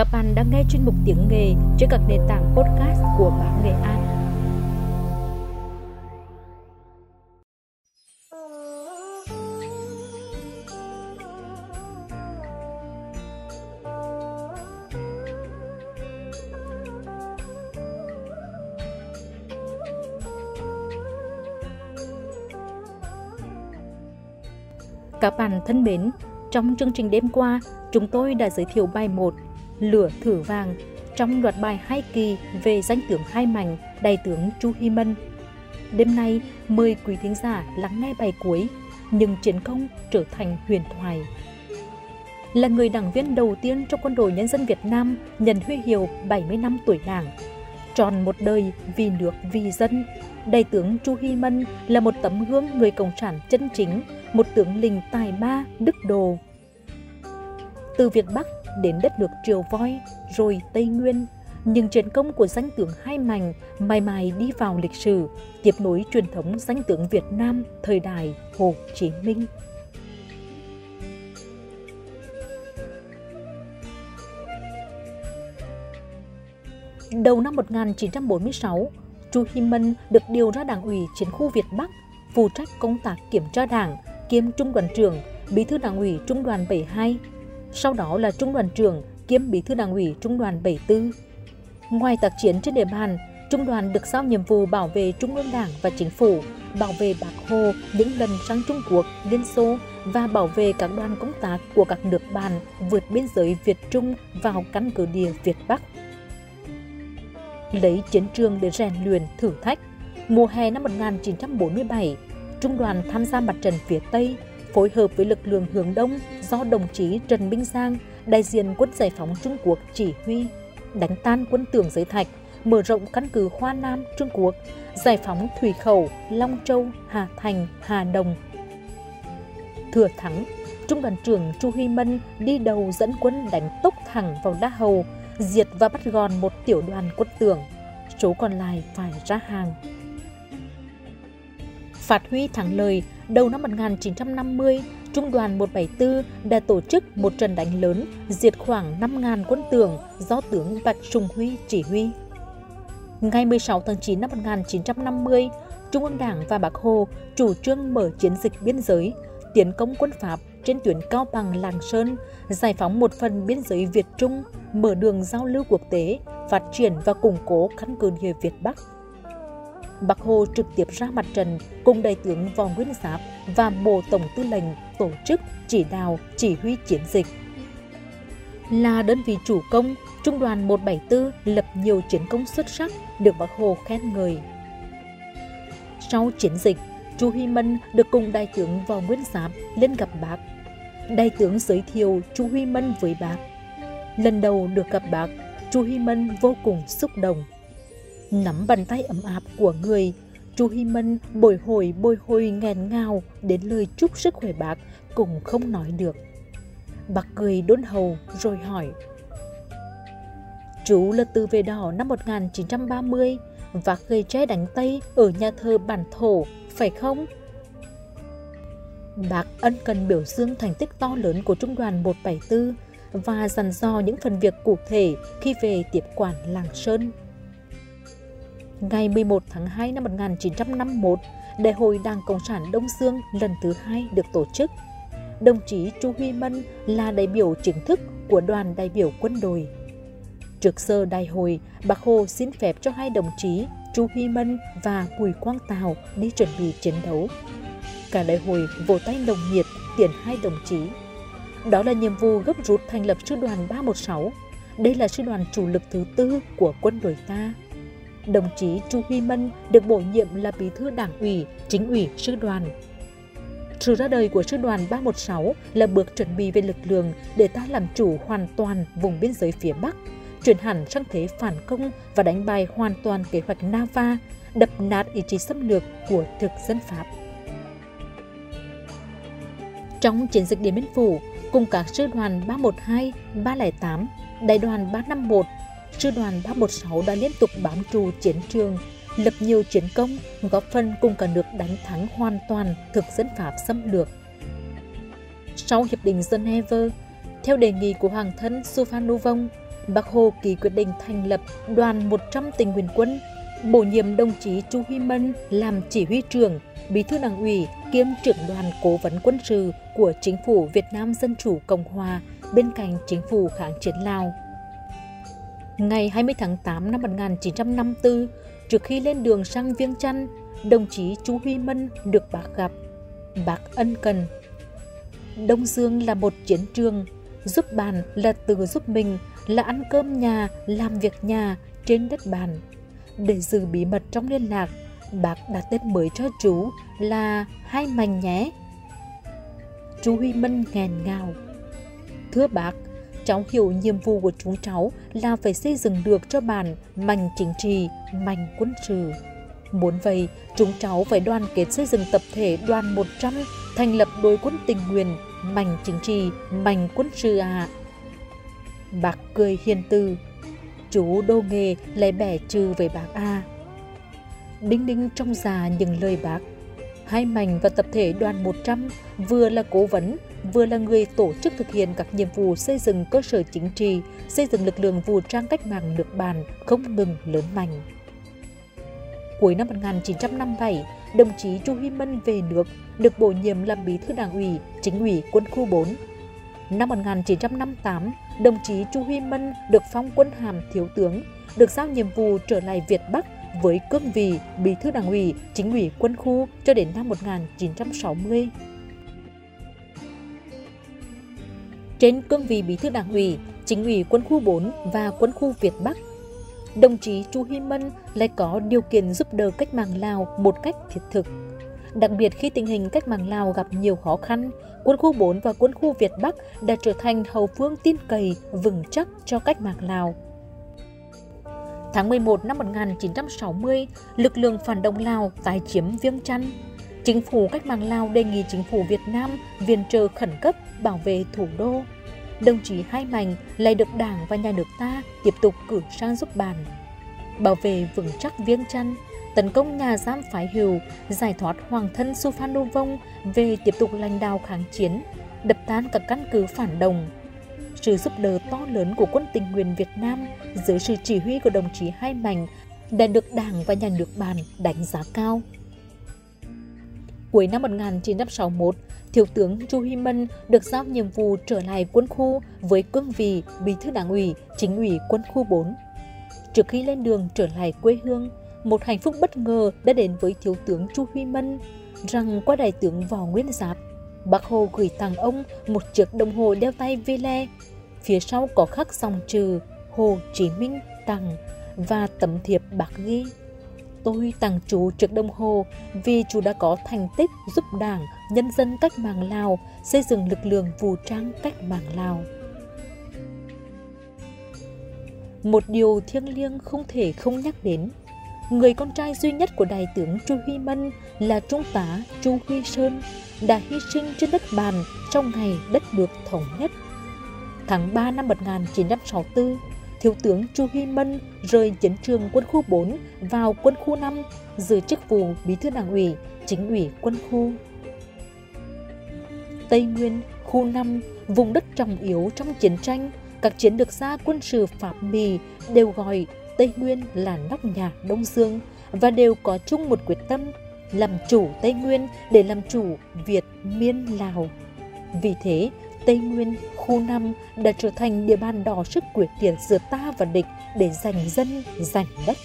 Các bạn đang nghe chuyên mục Tiếng Nghề trên các nền tảng podcast của Báo Nghệ An. Các bạn thân mến, trong chương trình đêm qua, chúng tôi đã giới thiệu bài 1 Lửa Thử Vàng trong loạt bài 2 kỳ về danh tướng Hai Mạnh, đại tướng Chu Huy Mân. Đêm nay, mời quý thính giả lắng nghe bài cuối, nhưng chiến công trở thành huyền thoại. Là người đảng viên đầu tiên trong Quân đội Nhân dân Việt Nam nhận huy hiệu 70 năm tuổi Đảng, tròn một đời vì nước vì dân, đại tướng Chu Huy Mân là một tấm gương người cộng sản chân chính, một tướng lĩnh tài ba, đức độ. Từ Việt Bắc đến đất nước Triệu Voi, rồi Tây Nguyên, những chiến công của danh tướng Hai Mạnh mãi mãi đi vào lịch sử, tiếp nối truyền thống danh tướng Việt Nam thời đại Hồ Chí Minh. Đầu năm 1946, Chu Huy Mân được điều ra Đảng ủy Chiến khu Việt Bắc, phụ trách công tác kiểm tra Đảng, kiêm Trung đoàn trưởng, Bí thư Đảng ủy Trung đoàn 72, sau đó là Trung đoàn trưởng kiêm Bí thư Đảng ủy Trung đoàn 74. Ngoài tác chiến trên địa bàn, Trung đoàn được giao nhiệm vụ bảo vệ Trung ương Đảng và Chính phủ, bảo vệ Bác Hồ những lần sang Trung Quốc, Liên Xô và bảo vệ các đoàn công tác của các nước bạn vượt biên giới Việt Trung vào căn cứ địa Việt Bắc. Lấy chiến trường để rèn luyện thử thách, mùa hè năm 1947, Trung đoàn tham gia mặt trận phía Tây, phối hợp với lực lượng hướng Đông do đồng chí Trần Minh Giang, đại diện Quân Giải phóng Trung Quốc chỉ huy, đánh tan quân Tưởng Giới Thạch, mở rộng căn cứ Hoa Nam Trung Quốc, giải phóng Thủy Khẩu, Long Châu, Hà Thành, Hà Đồng. Thừa thắng, Trung đoàn trưởng Chu Huy Mân đi đầu dẫn quân đánh tốc thẳng vào Đa Hầu, diệt và bắt gọn một tiểu đoàn quân Tưởng, số còn lại phải ra hàng. Phát huy thắng lợi, đầu năm 1950, Trung đoàn 174 đã tổ chức một trận đánh lớn diệt khoảng 5.000 quân Tưởng do tướng Bạch Sùng Huy chỉ huy. Ngày 16 tháng 9 năm 1950, Trung ương Đảng và Bác Hồ chủ trương mở chiến dịch biên giới, tiến công quân Pháp trên tuyến Cao Bằng - Lạng Sơn, giải phóng một phần biên giới Việt Trung, mở đường giao lưu quốc tế, phát triển và củng cố căn cứ địa Việt Bắc. Bác Hồ trực tiếp ra mặt trận cùng đại tướng Võ Nguyên Giáp và Bộ Tổng Tư lệnh tổ chức, chỉ đạo, chỉ huy chiến dịch. Là đơn vị chủ công, Trung đoàn 174 lập nhiều chiến công xuất sắc được Bác Hồ khen ngợi. Sau chiến dịch, Chu Huy Mân được cùng đại tướng Võ Nguyên Giáp lên gặp Bác. Đại tướng giới thiệu Chu Huy Mân với Bác. Lần đầu được gặp Bác, Chu Huy Mân vô cùng xúc động. Nắm bàn tay ấm áp của người, Chu Huy Mân bồi hồi nghẹn ngào đến lời chúc sức khỏe Bác cũng không nói được. Bác cười đôn hậu rồi hỏi: "Chú là từ về đỏ năm 1930 và gây tre đánh Tây ở nhà thờ Bản Thổ, phải không?" Bác ân cần biểu dương thành tích to lớn của Trung đoàn 174 và dặn dò những phần việc cụ thể khi về tiếp quản Lạng Sơn. Ngày 11 tháng 2 năm 1951, Đại hội Đảng Cộng sản Đông Dương lần thứ 2 được tổ chức. Đồng chí Chu Huy Mân là đại biểu chính thức của đoàn đại biểu quân đội. Trước giờ đại hội, Bác Hồ xin phép cho hai đồng chí Chu Huy Mân và Bùi Quang Tào đi chuẩn bị chiến đấu. Cả đại hội vỗ tay nồng nhiệt tiễn hai đồng chí. Đó là nhiệm vụ gấp rút thành lập sư đoàn 316. Đây là sư đoàn chủ lực thứ 4 của quân đội ta. Đồng chí Chu Huy Mân được bổ nhiệm là Bí thư Đảng ủy, Chính ủy sư đoàn. Sự ra đời của sư đoàn 316 là bước chuẩn bị về lực lượng để ta làm chủ hoàn toàn vùng biên giới phía Bắc, chuyển hẳn sang thế phản công và đánh bại hoàn toàn kế hoạch Nava, đập nát ý chí xâm lược của thực dân Pháp. Trong chiến dịch Điện Biên Phủ, cùng các sư đoàn 312, 308, đại đoàn 351, sư đoàn 316 đã liên tục bám trụ chiến trường, lập nhiều chiến công, góp phần cùng cả nước đánh thắng hoàn toàn thực dân Pháp xâm lược. Sau Hiệp định Geneva, theo đề nghị của Hoàng thân Souphanouvong, Bác Hồ ký quyết định thành lập đoàn 100 tình nguyện quân, bổ nhiệm đồng chí Chu Huy Mân làm chỉ huy trưởng, bí thư đảng ủy kiêm trưởng đoàn cố vấn quân sự của Chính phủ Việt Nam Dân Chủ Cộng Hòa bên cạnh Chính phủ kháng chiến Lào. Ngày 20 tháng 8 năm 1954, trước khi lên đường sang Viêng Chăn, đồng chí Chu Huy Mân được Bác gặp. Bác ân cần: Đông Dương là một chiến trường, giúp bạn là tự giúp mình, là ăn cơm nhà, làm việc nhà trên đất bàn. Để giữ bí mật trong liên lạc, Bác đặt tên mới cho chú là Hai Mạnh nhé. Chu Huy Mân nghẹn ngào: Thưa Bác, cháu hiểu nhiệm vụ của chúng cháu là phải xây dựng được cho bản mảnh chính trị, mảnh quân sự. Muốn vậy, chúng cháu phải đoàn kết xây dựng tập thể đoàn 100, thành lập đội quân tình nguyện, mảnh chính trị, mảnh quân sự ạ. Bác cười hiền từ: Chú đô nghề lại bẻ trừ với Bác a. Đinh đinh trong già những lời Bác. Hai Mạnh và tập thể đoàn 100 vừa là cố vấn, vừa là người tổ chức thực hiện các nhiệm vụ xây dựng cơ sở chính trị, xây dựng lực lượng vũ trang cách mạng nước bạn không ngừng lớn mạnh. Cuối năm 1957, đồng chí Chu Huy Mân về nước, được bổ nhiệm làm bí thư đảng ủy, chính ủy quân khu 4. Năm 1958, đồng chí Chu Huy Mân được phong quân hàm thiếu tướng, được giao nhiệm vụ trở lại Việt Bắc với cương vị bí thư đảng ủy, chính ủy quân khu cho đến năm 1960. Trên cương vị bí thư đảng ủy, chính ủy quân khu 4 và quân khu Việt Bắc, đồng chí Chu Huy Mân lại có điều kiện giúp đỡ cách mạng Lào một cách thiết thực. Đặc biệt khi tình hình cách mạng Lào gặp nhiều khó khăn, quân khu 4 và quân khu Việt Bắc đã trở thành hậu phương tin cậy vững chắc cho cách mạng Lào. Tháng 11 năm 1960, lực lượng phản động Lào tái chiếm Viêng Chăn. Chính phủ cách mạng Lào đề nghị chính phủ Việt Nam viện trợ khẩn cấp bảo vệ thủ đô. Đồng chí Hai Mạnh lại được Đảng và Nhà nước ta tiếp tục cử sang giúp bạn, bảo vệ vững chắc Viêng Chăn, tấn công nhà giam Phái Hữu, giải thoát hoàng thân Souphanouvong về tiếp tục lãnh đạo kháng chiến, đập tan các căn cứ phản động. Sự giúp đỡ to lớn của quân tình nguyện Việt Nam dưới sự chỉ huy của đồng chí Hai Mạnh đã được Đảng và Nhà nước bạn đánh giá cao. Cuối năm 1961, Thiếu tướng Chu Huy Mân được giao nhiệm vụ trở lại quân khu với cương vị bí thư đảng ủy, chính ủy quân khu 4. Trước khi lên đường trở lại quê hương, một hạnh phúc bất ngờ đã đến với Thiếu tướng Chu Huy Mân, rằng qua Đại tướng Võ Nguyên Giáp, Bác Hồ gửi tặng ông một chiếc đồng hồ đeo tay Vele, phía sau có khắc dòng chữ Hồ Chí Minh tặng và tấm thiệp Bác ghi: Tôi tặng chú chiếc đồng hồ vì chú đã có thành tích giúp Đảng, nhân dân cách mạng Lào xây dựng lực lượng vũ trang cách mạng Lào. Một điều thiêng liêng không thể không nhắc đến, người con trai duy nhất của Đại tướng Chu Huy Mân là Trung tá Chu Huy Sơn đã hy sinh trên đất bàn trong ngày đất được thống nhất. Tháng 3 năm 1964, Thiếu tướng Chu Huy Mân rời chiến trường quân khu 4 vào quân khu 5, giữ chức vụ bí thư đảng ủy, chính ủy quân khu. Tây Nguyên, khu 5, vùng đất trọng yếu trong chiến tranh, các chiến lược gia quân sự Pháp Mỹ đều gọi Tây Nguyên là nóc nhà Đông Dương và đều có chung một quyết tâm làm chủ Tây Nguyên để làm chủ Việt, Miên, Lào. Vì thế, Tây Nguyên, khu 5 đã trở thành địa bàn đỏ sức quyết liệt giữa ta và địch để giành dân, giành đất.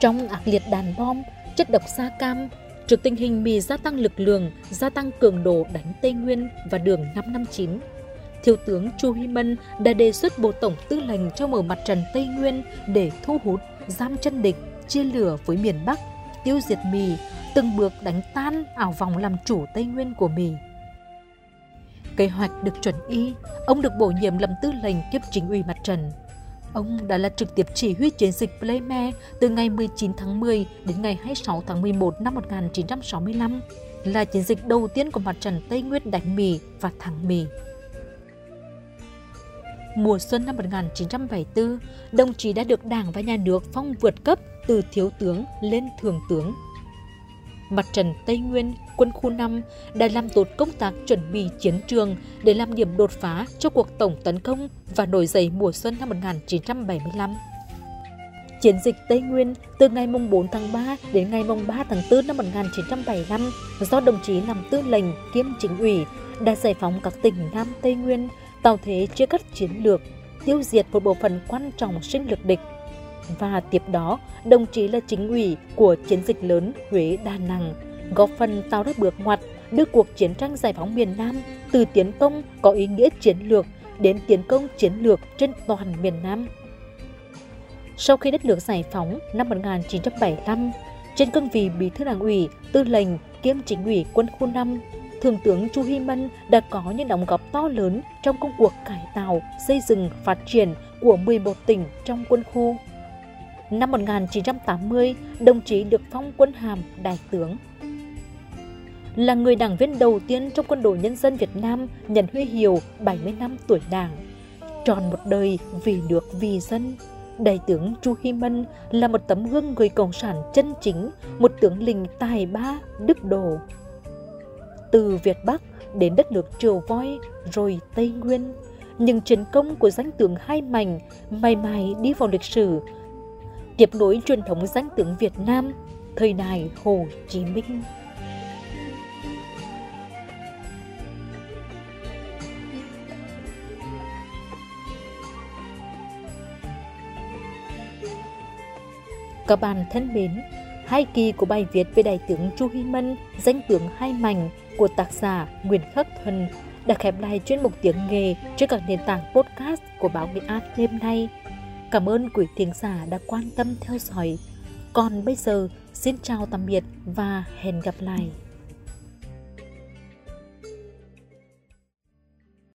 Trong ác liệt đàn bom, chất độc da cam, trước tình hình Mỹ gia tăng lực lượng, gia tăng cường độ đánh Tây Nguyên và đường 559, Thiếu tướng Chu Huy Mân đã đề xuất Bộ Tổng Tư lệnh cho mở mặt trận Tây Nguyên để thu hút, giam chân địch, chia lửa với miền Bắc, tiêu diệt Mỹ, từng bước đánh tan ảo vọng làm chủ Tây Nguyên của Mỹ. Kế hoạch được chuẩn y, ông được bổ nhiệm làm tư lệnh kiêm chính ủy mặt trận. Ông đã là trực tiếp chỉ huy chiến dịch Pleimer từ ngày 19 tháng 10 đến ngày 26 tháng 11 năm 1965, là chiến dịch đầu tiên của mặt trận Tây Nguyên đánh Mỹ và thắng Mỹ. Mùa xuân năm 1974, đồng chí đã được Đảng và Nhà nước phong vượt cấp từ thiếu tướng lên thượng tướng. mặt trận Tây Nguyên, quân khu 5 đã làm tốt công tác chuẩn bị chiến trường để làm điểm đột phá cho cuộc tổng tấn công và nổi dậy mùa xuân năm 1975. Chiến dịch Tây Nguyên từ ngày 4 tháng 3 đến ngày 3 tháng 4 năm 1975 do đồng chí làm tư lệnh kiêm chính ủy đã giải phóng các tỉnh Nam Tây Nguyên, tạo thế chia cắt chiến lược, tiêu diệt một bộ phận quan trọng sinh lực địch. Và tiếp đó, đồng chí là chính ủy của chiến dịch lớn Huế-Đà Nẵng, góp phần tạo ra bước ngoặt đưa cuộc chiến tranh giải phóng miền Nam từ tiến công có ý nghĩa chiến lược đến tiến công chiến lược trên toàn miền Nam. Sau khi đất nước giải phóng năm 1975, trên cương vị bí thư đảng ủy, tư lệnh kiêm chính ủy quân khu 5, Thượng tướng Chu Huy Mân đã có những đóng góp to lớn trong công cuộc cải tạo, xây dựng, phát triển của 11 tỉnh trong quân khu. Năm 1980, đồng chí được phong quân hàm Đại tướng. Là người đảng viên đầu tiên trong Quân đội Nhân dân Việt Nam nhận huy hiệu 70 năm tuổi Đảng, tròn một đời vì nước vì dân, Đại tướng Chu Huy Mân là một tấm gương người cộng sản chân chính, một tướng lĩnh tài ba, đức độ. Từ Việt Bắc đến đất nước Triệu Voi rồi Tây Nguyên, những chiến công của danh tướng Hai Mạnh mãi mãi đi vào lịch sử, tiếp nối truyền thống danh tướng Việt Nam thời đại Hồ Chí Minh. Các bạn thân mến, hai kỳ của bài viết về Đại tướng Chu Huy Mân, Danh tướng Hai Mạnh của tác giả Nguyễn Khắc Thuần đã khép lại chuyên mục tiếng nghề trên các nền tảng podcast của Báo Việt Á đêm nay. Cảm ơn quý thính giả đã quan tâm theo dõi. Còn bây giờ, xin chào tạm biệt và hẹn gặp lại.